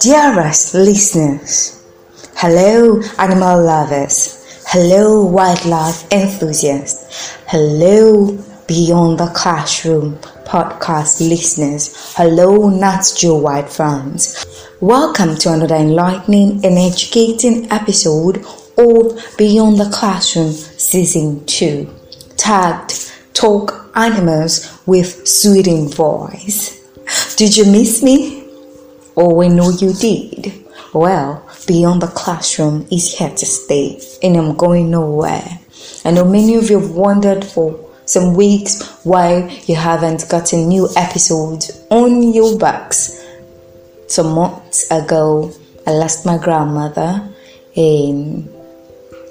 Dearest listeners, hello animal lovers, hello wildlife enthusiasts, hello Beyond the Classroom podcast listeners, hello Nat Joe White fans. Welcome to another enlightening and educating episode of Beyond the Classroom Season 2, tagged Talk Animals with Soothing Voice. Did you miss me? Oh, we know you did. Well, Beyond the Classroom is here to stay, and I'm going nowhere. I know many of you have wondered for some weeks why you haven't gotten new episodes on your books. Some months ago, I lost my grandmother and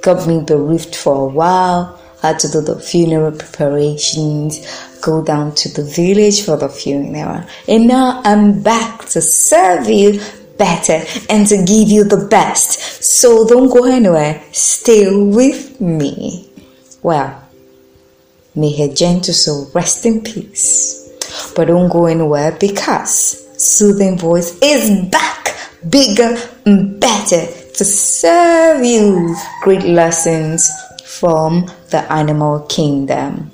got me bereaved for a while. I had to do the funeral preparations, go down to the village for the funeral, and now I'm back to serve you better and to give you the best. So don't go anywhere, stay with me. Well, may her gentle soul rest in peace, but don't go anywhere because Soothing Voice is back, bigger and better, to serve you great lessons from the animal kingdom.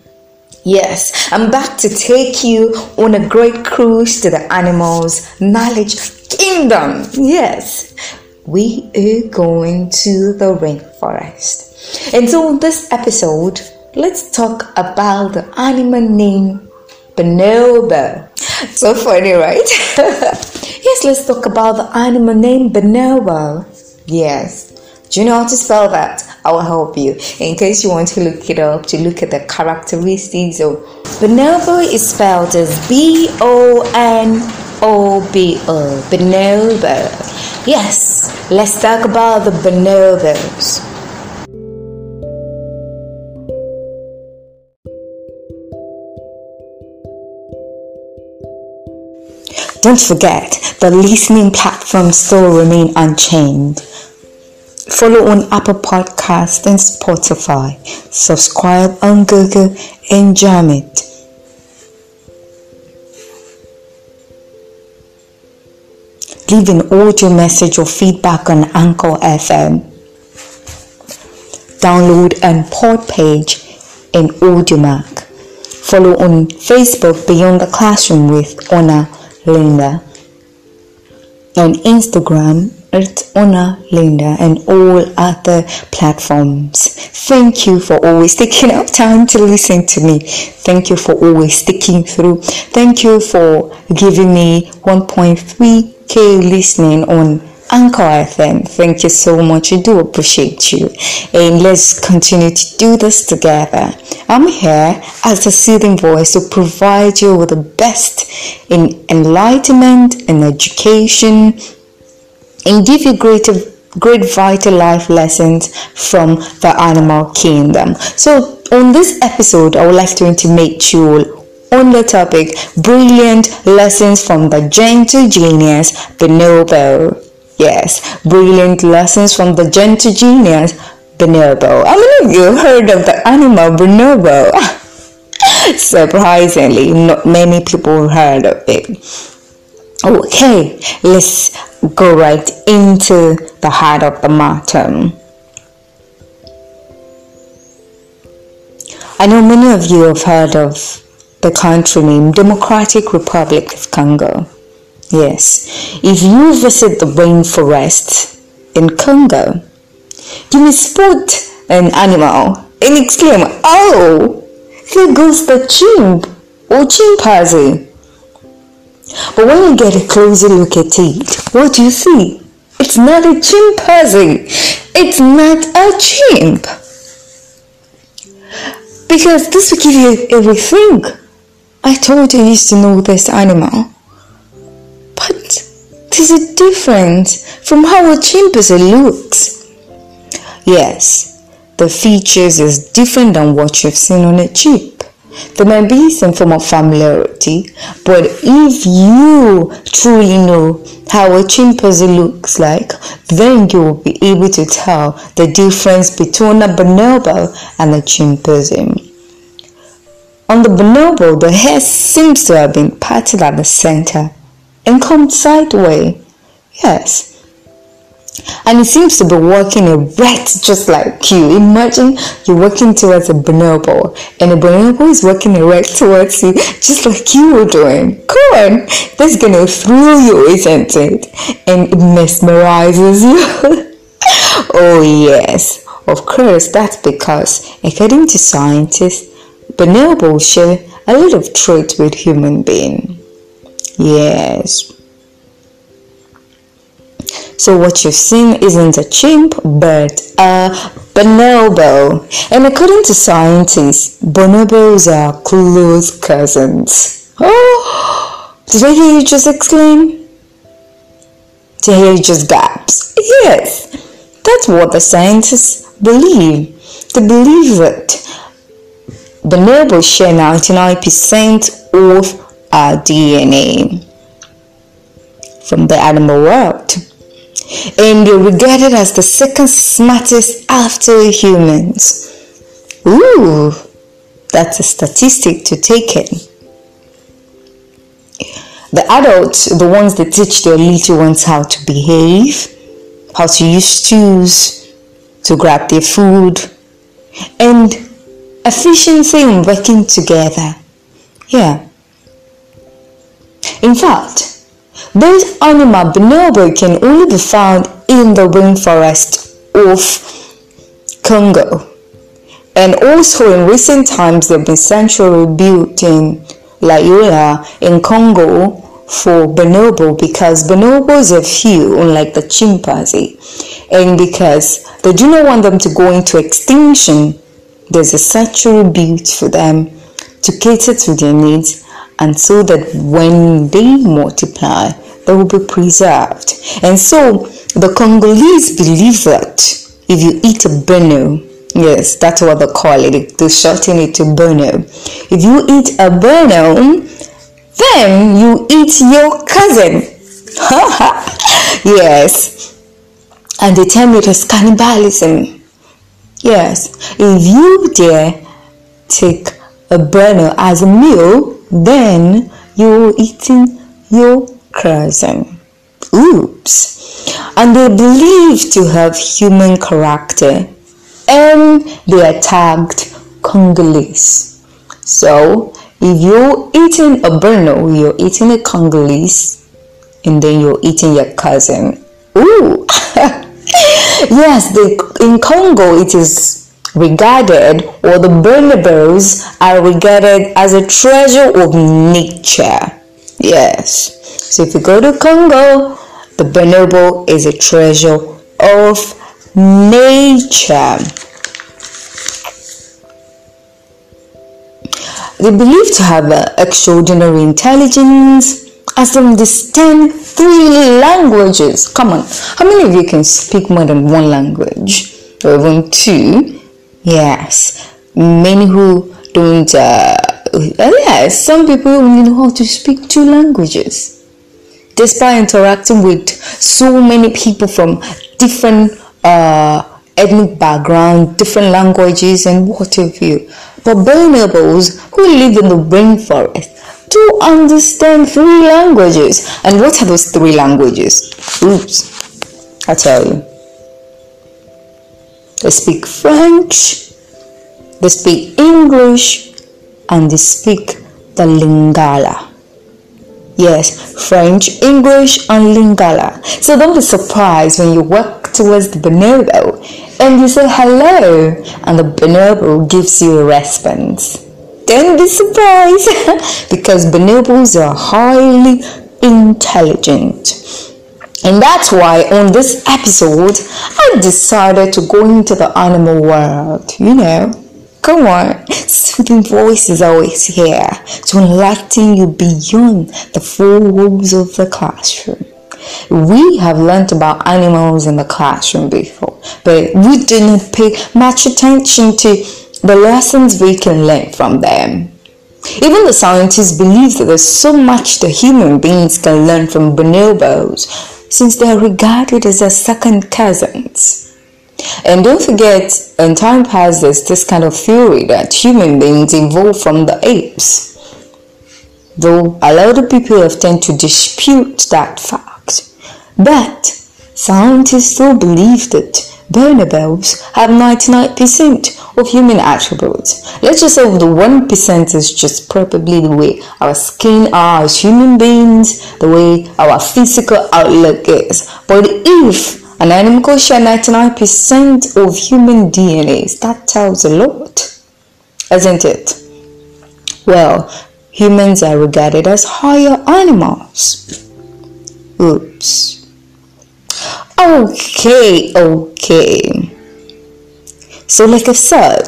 Yes, I'm back to take you on a great cruise to the animals' knowledge kingdom. Yes, we are going to the rainforest. And so in this episode, let's talk about the animal named Bonobo. So funny, right? Yes, let's talk about the animal named Bonobo. Yes. Do you know how to spell that? I will help you. In case you want to look it up, to look at the characteristics. So, Bonobo is spelled as Bonobo. Bonobo. Yes, let's talk about the bonobos. Don't forget, the listening platform still remains unchanged. Follow on Apple Podcasts and Spotify. Subscribe on Google and jam it. Leave an audio message or feedback on Anchor FM. Download on Podpitch and AudioMark. Follow on Facebook Beyond the Classroom with Ona Linda. On Instagram, it's Ona Linda, and all other platforms. Thank you for always taking up time to listen to me. Thank you for always sticking through. Thank you for giving me 1.3k listening on Anchor FM. Thank you so much. I do appreciate you. And let's continue to do this together. I'm here as a Soothing Voice to provide you with the best in enlightenment and education, and give you great vital life lessons from the animal kingdom. So on this episode, I would like to intimate you all on the topic, brilliant lessons from the gentle genius, Bonobo. Yes, brilliant lessons from the gentle genius, Bonobo. How many of you heard of the animal Bonobo? Surprisingly, not many people heard of it. Okay, let's go right into the heart of the matter. I know many of you have heard of the country named Democratic Republic of Congo. Yes, if you visit the rainforest in Congo, you may spot an animal and exclaim, "Oh, here goes the chimp or chimpanzee." But when you get a closer look at it, what do you see? It's not a chimpanzee. It's not a chimp. Because this will give you everything. I told you used to know this animal. But there's a difference from how a chimpanzee looks. Yes, the features is different than what you've seen on a chimp. There may be some form of familiarity, but if you truly know how a chimpanzee looks like, then you will be able to tell the difference between a bonobo and a chimpanzee. On the bonobo, the hair seems to have been parted at the center and comes sideways. Yes. And it seems to be working a rat just like you. Imagine you're working towards a bonobo, and a bonobo is working a rat towards you just like you were doing. Come on, that's gonna thrill you, isn't it? And it mesmerizes you. Oh yes, of course, that's because according to scientists, bonobos share a lot of traits with human beings. Yes. So what you've seen isn't a chimp, but a bonobo. And according to scientists, bonobos are close cousins. Oh, did I hear you just exclaim? Did I hear you just gasp? Yes, that's what the scientists believe. They believe that bonobos share 99% of our DNA from the animal world. And they're regarded as the second smartest after humans. Ooh, that's a statistic to take in. The adults, the ones that teach their little ones how to behave, how to use tools, to grab their food, and efficiency in working together. Yeah. In fact, this animal bonobo can only be found in the rainforest of Congo, and also in recent times there have been sanctuary built in Lola in Congo for bonobo, because bonobos are few, unlike the chimpanzee, and because they do not want them to go into extinction, there's a sanctuary built for them to cater to their needs, and so that when they multiply, they will be preserved. And so the Congolese believe that if you eat a bono, yes, that's what they call it, they shorten it to bono. If you eat a bono, then you eat your cousin. Yes, and they term it as cannibalism. Yes, if you dare take a bono as a meal, then you're eating your cousin. Oops. And they're believed to have human character, and they are tagged Congolese. So if you're eating a Bruno, you're eating a Congolese, and then you're eating your cousin. Ooh. Yes, in Congo it is regarded, or the bonobos are regarded as a treasure of nature. Yes, so if you go to Congo, the bonobo is a treasure of nature. They believe to have extraordinary intelligence, as they understand 3 languages. Come on, how many of you can speak more than one language, or even 2? Yes, many who don't, yes, some people only know how to speak 2 languages. Despite interacting with so many people from different ethnic background, different languages and what have you. But bonobos who live in the rainforest do understand 3 languages. And what are those 3 languages? Oops, I tell you. They speak French, they speak English, and they speak the Lingala. Yes, French, English, and Lingala. So don't be surprised when you walk towards the bonobo and you say hello, and the bonobo gives you a response. Don't be surprised, because bonobos are highly intelligent. And that's why on this episode, I decided to go into the animal world, you know. Come on, soothing voice is always here to enlighten you beyond the 4 walls of the classroom. We have learned about animals in the classroom before, but we didn't pay much attention to the lessons we can learn from them. Even the scientists believe that there's so much that human beings can learn from bonobos, since they are regarded as their second cousins. And don't forget, in time past, there's this kind of theory that human beings evolved from the apes, though a lot of people have tend to dispute that fact. But scientists still believe that bonobos have 99% of human attributes. Let's just say the 1% is just probably the way our skin are as human beings, the way our physical outlook is. But if an animal could share 99% of human DNAs, that tells a lot, isn't it? Well, humans are regarded as higher animals. Oops. Okay. So like I said,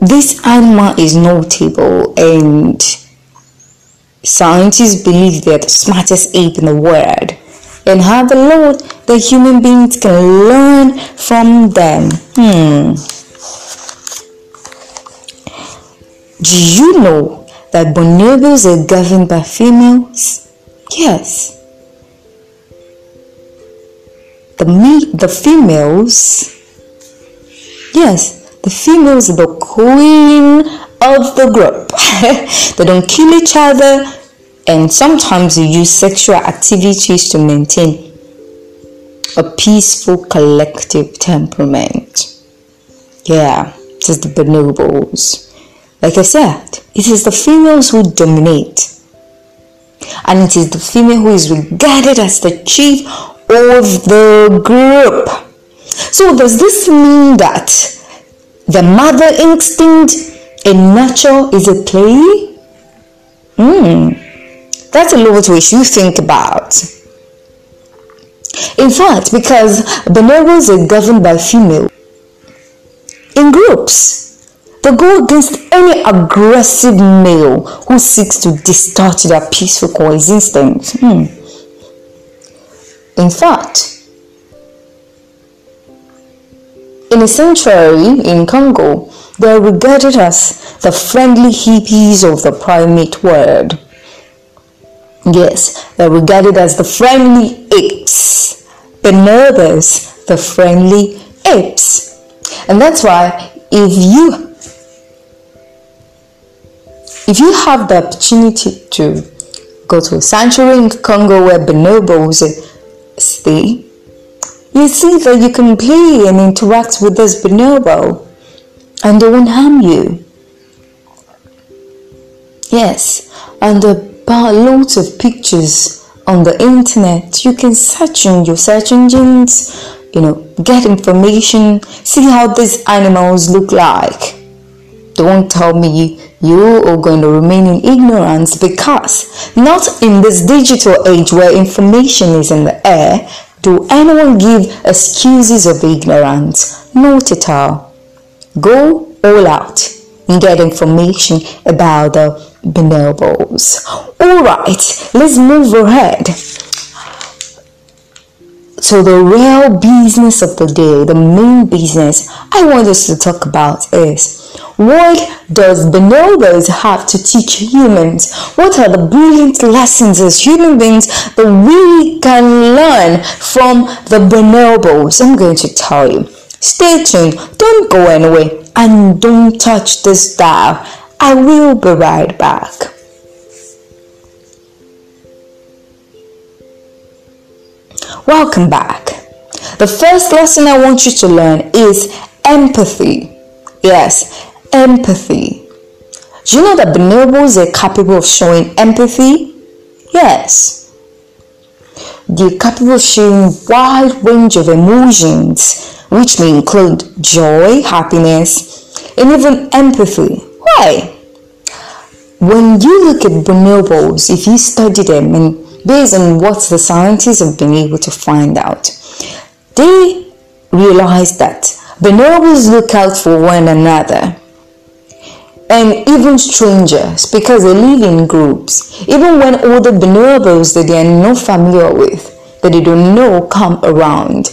this animal is notable, and scientists believe they are the smartest ape in the world, and how the Lord, the human beings can learn from them. Do you know that bonobos are governed by females? Yes. The females are the queen of the group. They don't kill each other, and sometimes they use sexual activities to maintain a peaceful collective temperament. Yeah, this is the bonobos. Like I said, it is the females who dominate, and it is the female who is regarded as the chief of the group. So does this mean that the mother instinct in nature is at play? That's a lot which you think about. In fact, because bonobos are governed by females in groups, they go against any aggressive male who seeks to distort their peaceful coexistence. In fact, in a sanctuary in Congo, they are regarded as the friendly hippies of the primate world. Yes, they're regarded as the friendly apes. Bonobos, the friendly apes. And that's why if you have the opportunity to go to a sanctuary in Congo where bonobos stay, you see that you can play and interact with this bonobo, and they won't harm you. Yes, and there are loads of pictures on the internet. You can search in your search engines, get information, see how these animals look like. Don't tell me you are going to remain in ignorance, because not in this digital age where information is in the air do anyone give excuses of ignorance. Not at all. Go all out and get information about the bonobos. Alright, let's move ahead to the real business of the day. The main business I want us to talk about is, what does bonobos have to teach humans? What are the brilliant lessons as human beings that we can learn from the bonobos? I'm going to tell you. Stay tuned, don't go anywhere, and don't touch this dial. I will be right back. Welcome back. The first lesson I want you to learn is empathy. Yes, empathy. Do you know that bonobos are capable of showing empathy? Yes. They're capable of showing a wide range of emotions, which may include joy, happiness, and even empathy. Why? When you look at bonobos, if you study them, and based on what the scientists have been able to find out, they realize that bonobos look out for one another, and even strangers, because they live in groups. Even when older bonobos that they are not familiar with, that they don't know, come around,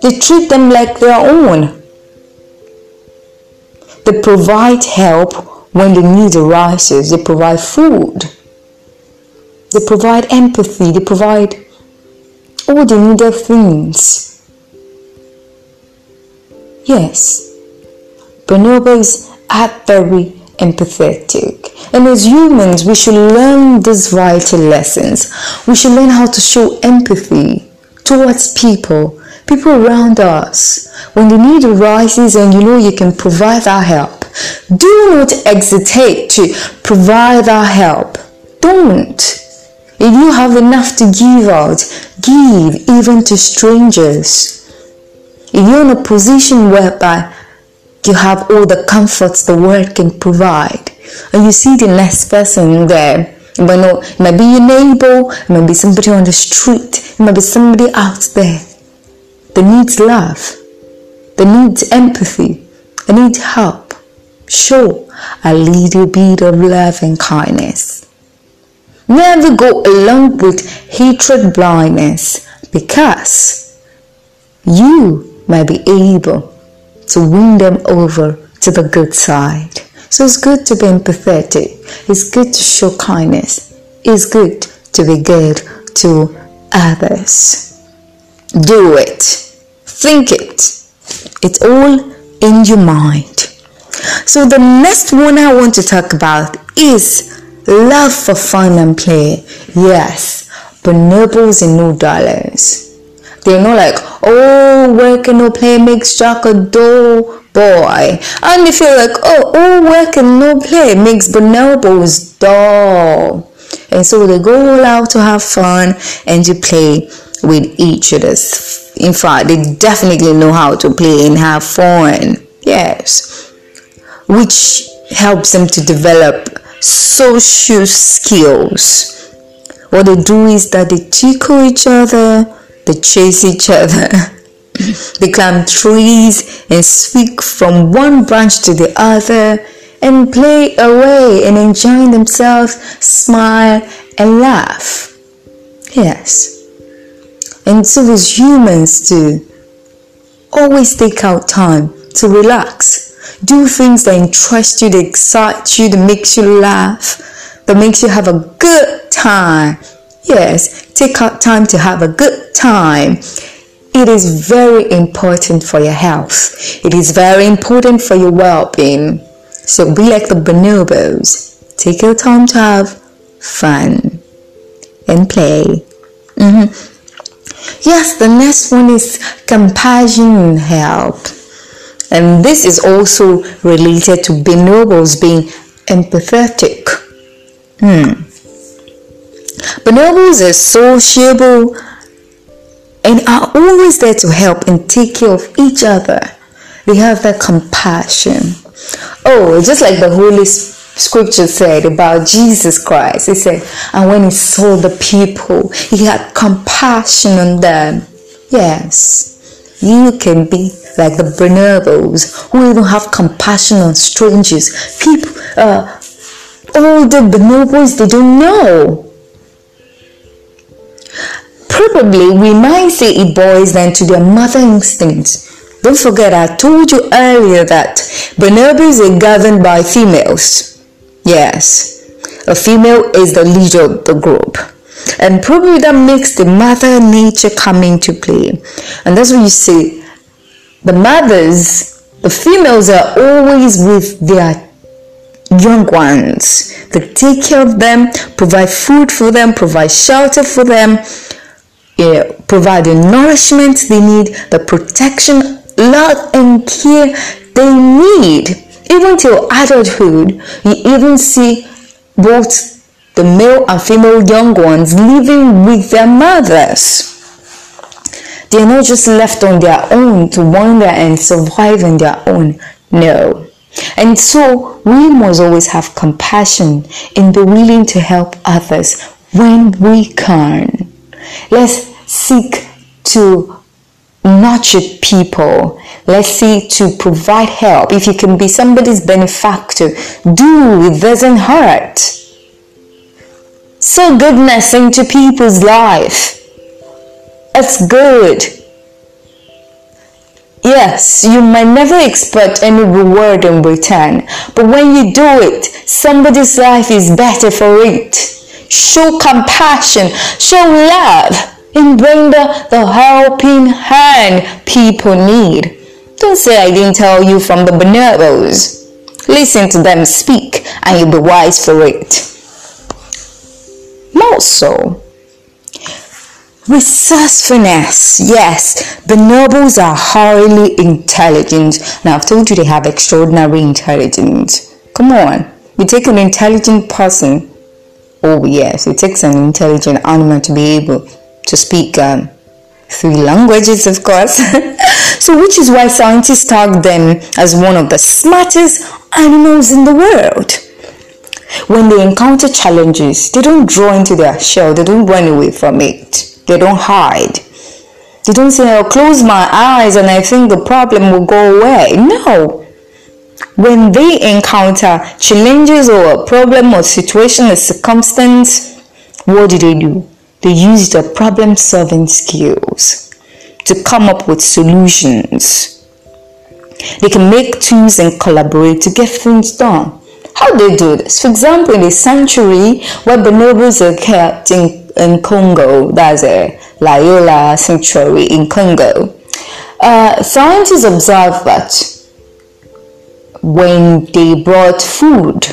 they treat them like their own. They provide help when the need arises. They provide food, they provide empathy, they provide all the needed things. Yes, bonobos are very empathetic. And as humans, we should learn these vital lessons. We should learn how to show empathy towards people around us. When the need arises and you know you can provide that help, do not hesitate to provide that help. Don't. If you have enough to give out, give even to strangers. If you're in a position whereby you have all the comforts the world can provide, and you see the next person there, but no, it might be your neighbor, it might be somebody on the street, it might be somebody out there that needs love, that needs empathy, that needs help. Show a little bit of love and kindness. Never go along with hatred blindness, because you might be able to win them over to the good side. So it's good to be empathetic. It's good to show kindness. It's good to be good to others. Do it. Think it. It's all in your mind. So the next one I want to talk about is love for fun and play. Yes, bonobos and no dollars. They're not like, oh, work and no play makes Jack a doll boy. And they feel like, oh, all work and no play makes bonobos dull. And so they go all out to have fun and to play with each other. In fact, they definitely know how to play and have fun. Yes. Which helps them to develop social skills. What they do is that they tickle each other, they chase each other, they climb trees and speak from one branch to the other and play away and enjoy themselves, smile and laugh. Yes. And so as humans too, always take out time to relax. Do things that interest you, that excite you, that makes you laugh, that makes you have a good time. Yes, take out time to have a good time. It is very important for your health. It is very important for your well-being. So be like the bonobos. Take your time to have fun and play. Yes, the next one is compassion and help. And this is also related to bonobos being empathetic. Bonobos are sociable and are always there to help and take care of each other. They have that compassion. Oh, just like the Holy Scripture said about Jesus Christ. It said, and when he saw the people, he had compassion on them. Yes, you can be like the bonobos, who even have compassion on strangers. People, all the bonobos, they don't know. Probably, we might say it boils down to their mother instinct. Don't forget, I told you earlier that bonobos are governed by females. Yes, a female is the leader of the group. And probably that makes the mother nature come into play. And that's what you see. The mothers, the females are always with their young ones. They take care of them, provide food for them, provide shelter for them, provide the nourishment they need, the protection, love and care they need. Even till adulthood, you even see both the male and female young ones living with their mothers. They're not just left on their own to wander and survive on their own. No. And so we must always have compassion and be willing to help others when we can. Let's seek to nurture people. Let's seek to provide help. If you can be somebody's benefactor, do. It doesn't hurt. Sow goodness into people's life. It's good. Yes, you might never expect any reward in return, but when you do it, somebody's life is better for it. Show compassion, show love, and bring the helping hand people need. Don't say I didn't tell you from the bonobos. Listen to them speak and you'll be wise for it. More so, resourcefulness. Yes, bonobos are highly intelligent. Now, I've told you they have extraordinary intelligence. Come on, you take an intelligent person. Oh yes, it takes an intelligent animal to be able to speak three languages, of course. So, which is why scientists tag them as one of the smartest animals in the world. When they encounter challenges, they don't draw into their shell, they don't run away from it, they don't hide. They don't say, I'll close my eyes and I think the problem will go away. No. When they encounter challenges or a problem or situation or circumstance, what do? They use their problem-solving skills to come up with solutions. They can make tools and collaborate to get things done. How do they do this? For example, in a sanctuary where bonobos are kept in Congo, that's a Lola ya sanctuary in Congo, scientists observe that when they brought food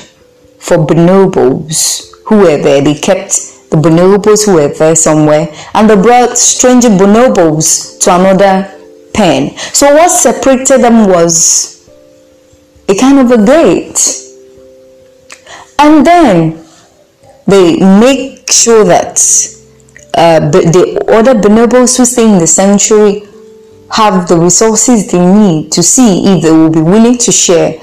for bonobos who were there, they kept the bonobos who were there somewhere, and they brought stranger bonobos to another pen. So what separated them was a kind of a gate, and then they make sure that the other bonobos who stay in the sanctuary have the resources they need to see if they will be willing to share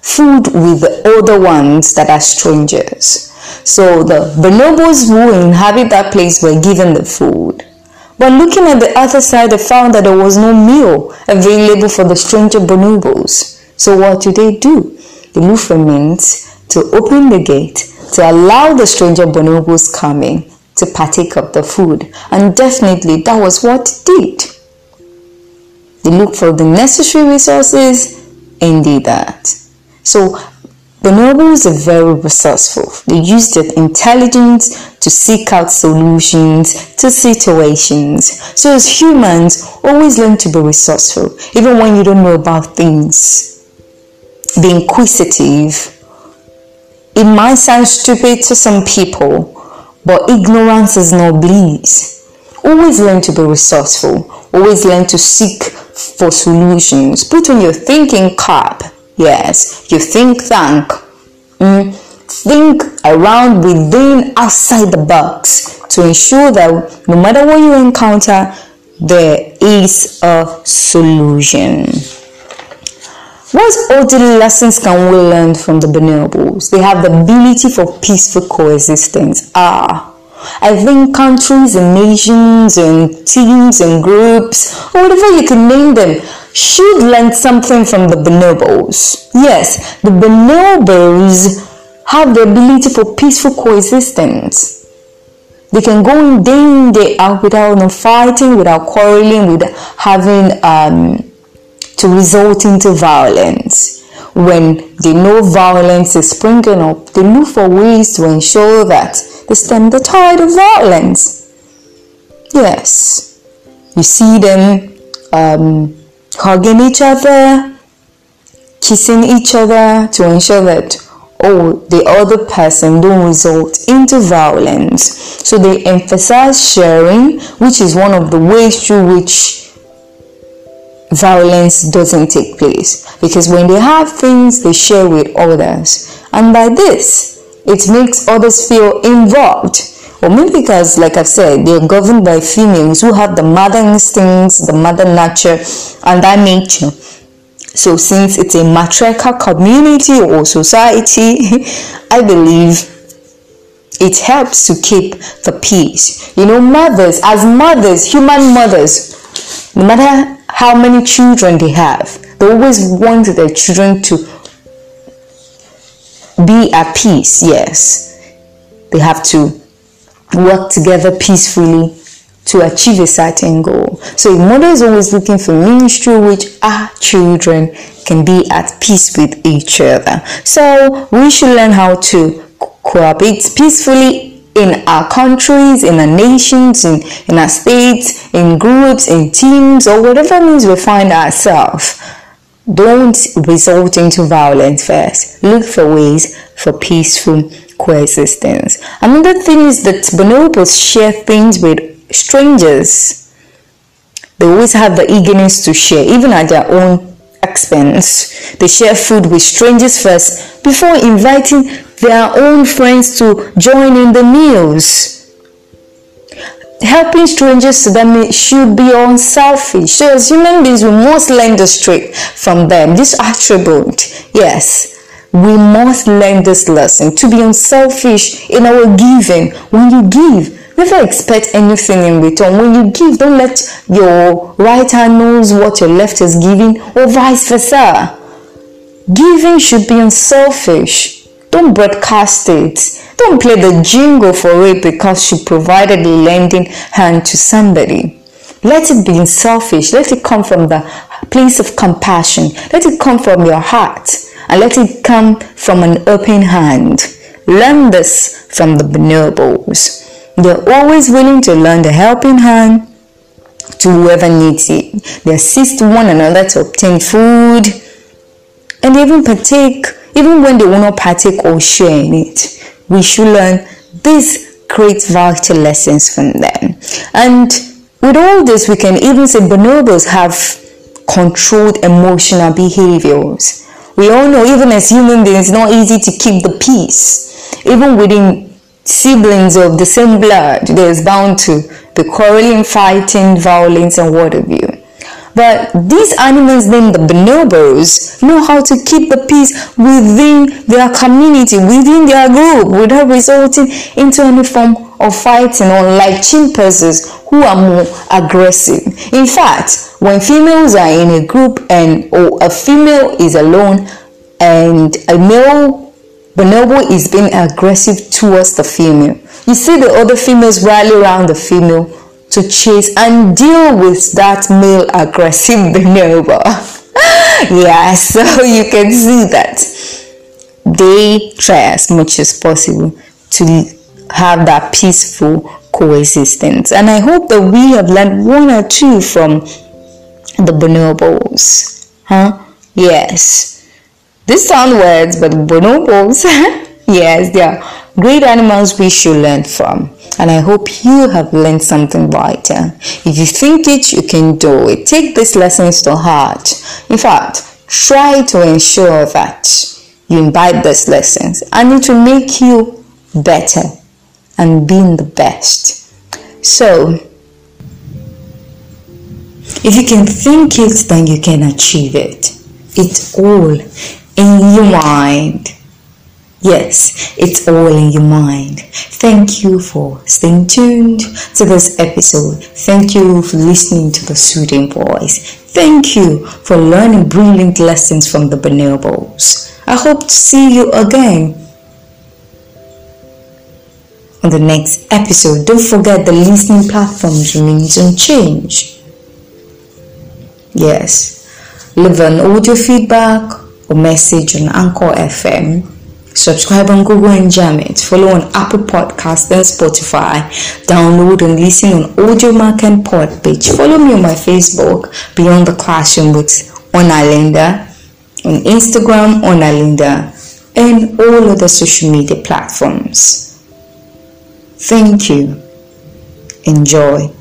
food with the other ones that are strangers. So the bonobos who inhabit that place were given the food. But looking at the other side, they found that there was no meal available for the stranger bonobos. So what do? They look for means to open the gate to allow the stranger bonobos coming to partake of the food. And definitely that was what it did. They look for the necessary resources and do that. So bonobos are very resourceful. They use their intelligence to seek out solutions to situations. So as humans, always learn to be resourceful. Even when you don't know about things, be inquisitive. It might sound stupid to some people, but ignorance is no bliss. Always learn to be resourceful. Always learn to seek for solutions. Put on your thinking cap. Yes, you think. Think around, within, outside the box to ensure that no matter what you encounter, there is a solution. What other lessons can we learn from the bonobos? They have the ability for peaceful coexistence. I think countries and nations and teams and groups, or whatever you can name them, should learn something from the bonobos. Yes, the bonobos have the ability for peaceful coexistence. They can go in day in, day out without fighting, without quarreling, without having to resort into violence. When they know violence is springing up, they look for ways to ensure that they stem the tide of violence. Yes, you see them hugging each other, kissing each other to ensure that the other person don't result into violence. So they emphasize sharing, which is one of the ways through which violence doesn't take place. Because when they have things, they share with others, and by this, it makes others feel involved. Or maybe because, like I've said, they're governed by females who have the mother instincts, the mother nature, and that nature. So since it's a matriarchal community or society, I believe it helps to keep the peace. Mothers, as mothers, human mothers, no matter how many children they have, they always want their children to be at peace. Yes, they have to work together peacefully to achieve a certain goal. So a mother is always looking for means through which our children can be at peace with each other. So we should learn how to cooperate peacefully in our countries, in our nations, in our states, in groups, in teams, or whatever means we find ourselves. Don't resort into violence first. Look for ways for peaceful coexistence. Another thing is that bonobos share things with strangers. They always have the eagerness to share, even at their own expense. They share food with strangers first before inviting their own friends to join in the meals. Helping strangers to them should be unselfish. So as human beings, we must learn the straight from them. This attribute, yes, we must learn this lesson to be unselfish in our giving. When you give, never expect anything in return. When you give, don't let your right hand knows what your left is giving, or vice versa. Giving should be unselfish. Don't broadcast it. Don't play the jingle for it because she provided a lending hand to somebody. Let it be selfish. Let it come from the place of compassion. Let it come from your heart. And let it come from an open hand. Learn this from the bonobos. They're always willing to lend a helping hand to whoever needs it. They assist one another to obtain food. And they even partake, even when they will not partake or share in it. We should learn these great vital lessons from them. And with all this, we can even say bonobos have controlled emotional behaviors. We all know, even as human beings, it's not easy to keep the peace. Even within siblings of the same blood, there's bound to be quarreling, fighting, violence, and what have you. But these animals named the bonobos know how to keep the peace within their community, within their group, without resulting into any form of fighting, unlike chimpanzees who are more aggressive. In fact, when females are in a group and or a female is alone and a male bonobo is being aggressive towards the female, you see the other females rally around the female to chase and deal with that male aggressive bonobo. Yeah, so you can see that they try as much as possible to have that peaceful coexistence. And I hope that we have learned one or two from the bonobos. Yes, these sound words, but bonobos, yes, they are great animals we should learn from. And I hope you have learned something vital. If you think it, you can do it. Take these lessons to heart. In fact, try to ensure that you imbibe these lessons, and it will make you better and being the best. So, if you can think it, then you can achieve it. It's all in your mind. Yes, it's all in your mind. Thank you for staying tuned to this episode. Thank you for listening to the soothing voice. Thank you for learning brilliant lessons from the bonobos. I hope to see you again on the next episode. Don't forget the listening platforms remains unchanged. Yes, leave an audio feedback or message on Anchor FM. Subscribe on Google and Jam It. Follow on Apple Podcasts and Spotify. Download and listen on AudioMark and Podpitch. Follow me on my Facebook, Beyond the Classroom with Onalinda. On Instagram, Onalinda. And all other social media platforms. Thank you. Enjoy.